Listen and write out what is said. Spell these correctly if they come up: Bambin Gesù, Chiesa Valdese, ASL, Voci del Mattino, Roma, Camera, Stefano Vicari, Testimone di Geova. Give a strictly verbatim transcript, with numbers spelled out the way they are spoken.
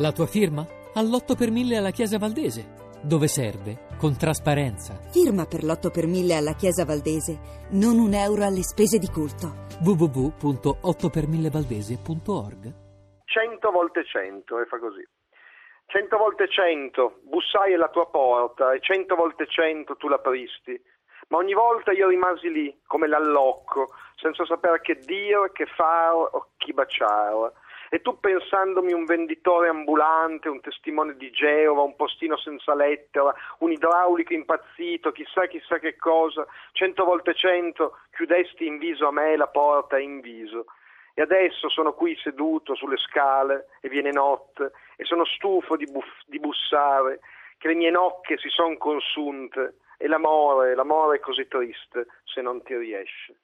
La tua firma? all'otto per mille alla Chiesa Valdese, dove serve con trasparenza. Firma per l'otto per mille alla Chiesa Valdese, non un euro alle spese di culto. w w w punto otto per mille valdese punto org. cento volte cento, e fa così. cento volte cento, bussai alla tua porta e cento volte cento tu l'apristi, ma ogni volta io rimasi lì come l'allocco, senza sapere che dire, che far o chi baciar. E tu, pensandomi un venditore ambulante, un testimone di Geova, un postino senza lettera, un idraulico impazzito, chissà chissà che cosa, cento volte cento chiudesti in viso a me la porta in viso. E adesso sono qui seduto sulle scale e viene notte e sono stufo di, buff- di bussare, che le mie nocche si son consunte e l'amore, l'amore è così triste se non ti riesce.